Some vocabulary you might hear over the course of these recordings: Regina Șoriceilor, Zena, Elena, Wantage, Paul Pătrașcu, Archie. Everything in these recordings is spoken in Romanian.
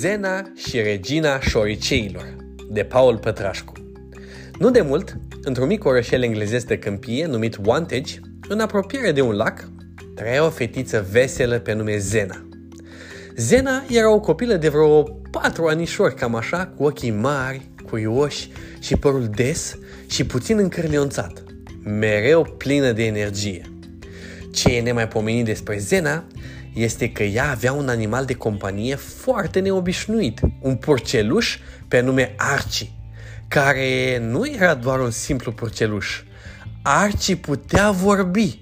Zena și Regina Șoriceilor, de Paul Pătrașcu. Nu de mult, într-un mic orășel englezesc de câmpie, numit Wantage, în apropiere de un lac, trăia o fetiță veselă pe nume Zena. Zena era o copilă de vreo 4 anișori, cam așa, cu ochii mari, curioși și părul des și puțin încârlionțat, mereu plină de energie. Ce e nemaipomenit despre Zena este că ea avea un animal de companie foarte neobișnuit, un purceluș pe nume Archie, care nu era doar un simplu purceluș. Archie putea vorbi.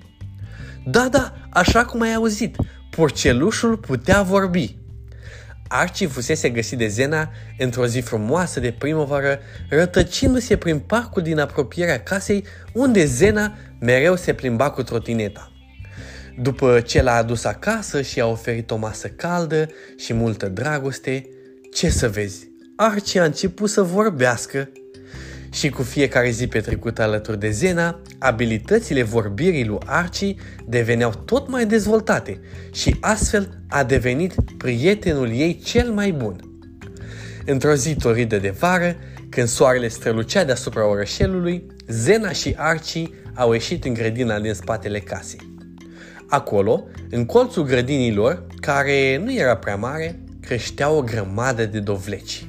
Da, așa cum ai auzit, purcelușul putea vorbi. Archie fusese găsit de Zena într-o zi frumoasă de primăvară, rătăcindu-se prin parcul din apropierea casei, unde Zena mereu se plimba cu trotineta. După ce l-a adus acasă și i-a oferit o masă caldă și multă dragoste, ce să vezi, Archie a început să vorbească. Și cu fiecare zi petrecută alături de Zena, abilitățile vorbirii lui Archie deveneau tot mai dezvoltate și astfel a devenit prietenul ei cel mai bun. Într-o zi toridă de vară, când soarele strălucea deasupra orășelului, Zena și Archie au ieșit în grădina din spatele casei. Acolo, în colțul grădinii lor, care nu era prea mare, creștea o grămadă de dovleci.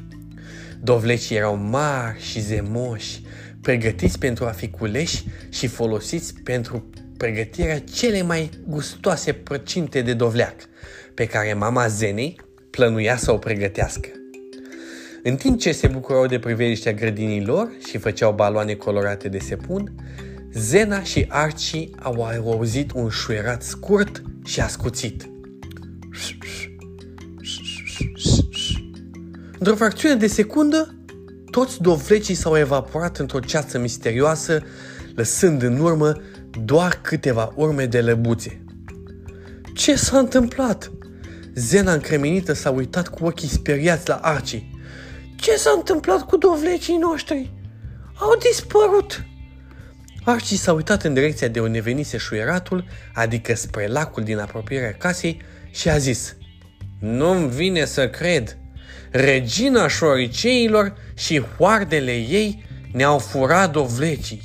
Dovlecii erau mari și zemoși, pregătiți pentru a fi culeși și folosiți pentru pregătirea cele mai gustoase prăcinte de dovleac, pe care mama Zenei plănuia să o pregătească. În timp ce se bucurau de priveliștea grădinii lor și făceau baloane colorate de sepun, Zena și Archie au auzit un șuierat scurt și ascuțit. Într-o fracțiune de secundă, toți dovlecii s-au evaporat într-o ceață misterioasă, lăsând în urmă doar câteva urme de lăbuțe. Ce s-a întâmplat? Zena încremenită s-a uitat cu ochii speriați la Archie. Ce s-a întâmplat cu dovlecii noștri? Au dispărut! Archie s-a uitat în direcția de unde venise șuieratul, adică spre lacul din apropierea casei, și a zis: Nu-mi vine să cred! Regina Șoriceilor și hoardele ei ne-au furat dovlecii.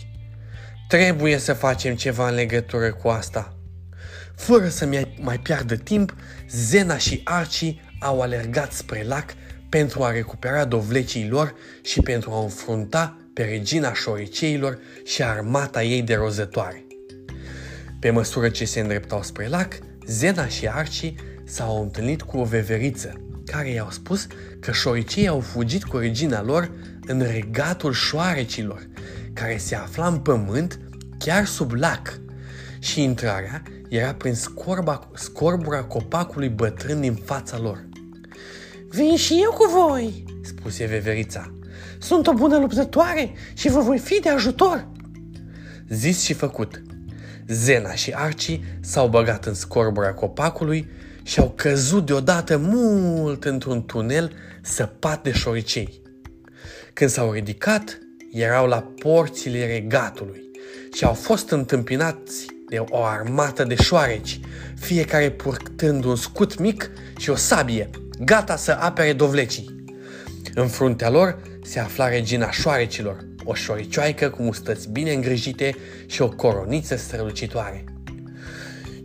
Trebuie să facem ceva în legătură cu asta. Fără să mai piardă timp, Zena și Archie au alergat spre lac pentru a recupera dovlecii lor și pentru a înfrunta pe Regina Șoriceilor și armata ei de rozătoare. Pe măsură ce se îndreptau spre lac, Zena și Archie s-au întâlnit cu o veveriță, care i-au spus că șoriceii au fugit cu regina lor în regatul șoarecilor, care se afla în pământ chiar sub lac, și intrarea era prin scorbura copacului bătrân din fața lor. Vin și eu cu voi, spuse veverița. Sunt o bună luptătoare și vă voi fi de ajutor. Zis și făcut, Zena și Archie s-au băgat în scorbura copacului și au căzut deodată mult într-un tunel săpat de șoricei. Când s-au ridicat, erau la porțile regatului și au fost întâmpinați de o armată de șoareci, fiecare purtând un scut mic și o sabie, gata să apere dovlecii. În fruntea lor se afla regina șoarecilor, o șoricioaică cu mustăți bine îngrijite și o coroniță strălucitoare.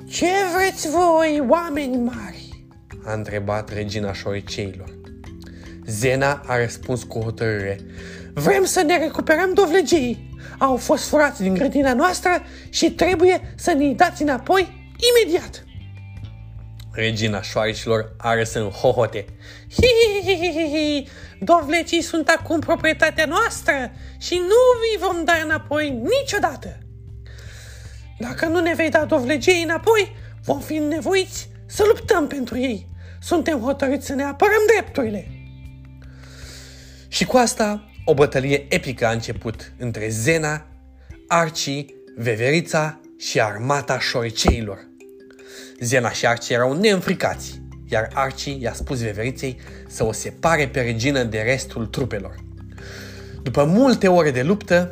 Ce vreți voi, oameni mari?" a întrebat regina șoriceilor. Zena a răspuns cu hotărâre. Vrem să ne recuperăm dovlegii. Au fost furați din grădina noastră și trebuie să ne-i dați înapoi imediat." Regina șoaricilor a râs în hohote. Hihihihihi, dovlecii sunt acum proprietatea noastră și nu vi vom da înapoi niciodată. Dacă nu ne vei da dovlegii înapoi, vom fi nevoiți să luptăm pentru ei. Suntem hotărâți să ne apărăm drepturile. Și cu asta, o bătălie epică a început între Zena, Archie, veverița și armata șoriceilor. Zena și Archie erau neînfricați, iar Archie i-a spus veveriței să o separe pe regină de restul trupelor. După multe ore de luptă,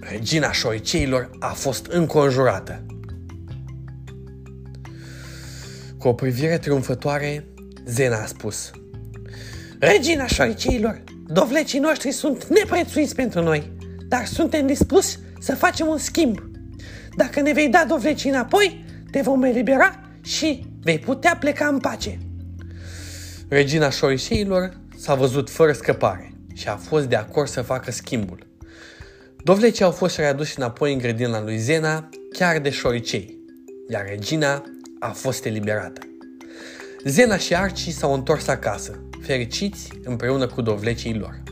Regina șoriceilor a fost înconjurată. Cu o privire triumfătoare, Zena a spus. Regina Șoriceilor, dovlecii noștri sunt neprețuiți pentru noi, dar suntem dispuși să facem un schimb. Dacă ne vei da dovlecii înapoi, te vom elibera și vei putea pleca în pace. Regina Șoriceilor s-a văzut fără scăpare și a fost de acord să facă schimbul. Dovlecii au fost readuși înapoi în grădina lui Zena, chiar de șoricei, iar regina a fost eliberată. Zena și Archie s-au întors acasă, fericiți împreună cu dovlecii lor.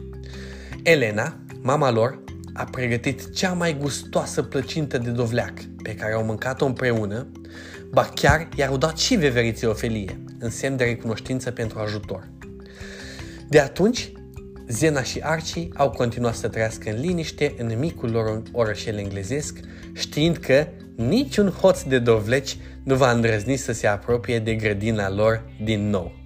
Elena, mama lor, a pregătit cea mai gustoasă plăcintă de dovleac pe care au mâncat-o împreună, ba chiar i-au dat și veveriței o felie, în semn de recunoștință pentru ajutor. De atunci, Zena și Archie au continuat să trăiască în liniște în micul lor orășel englezesc, știind că niciun hoț de dovleci nu va îndrăzni să se apropie de grădina lor din nou.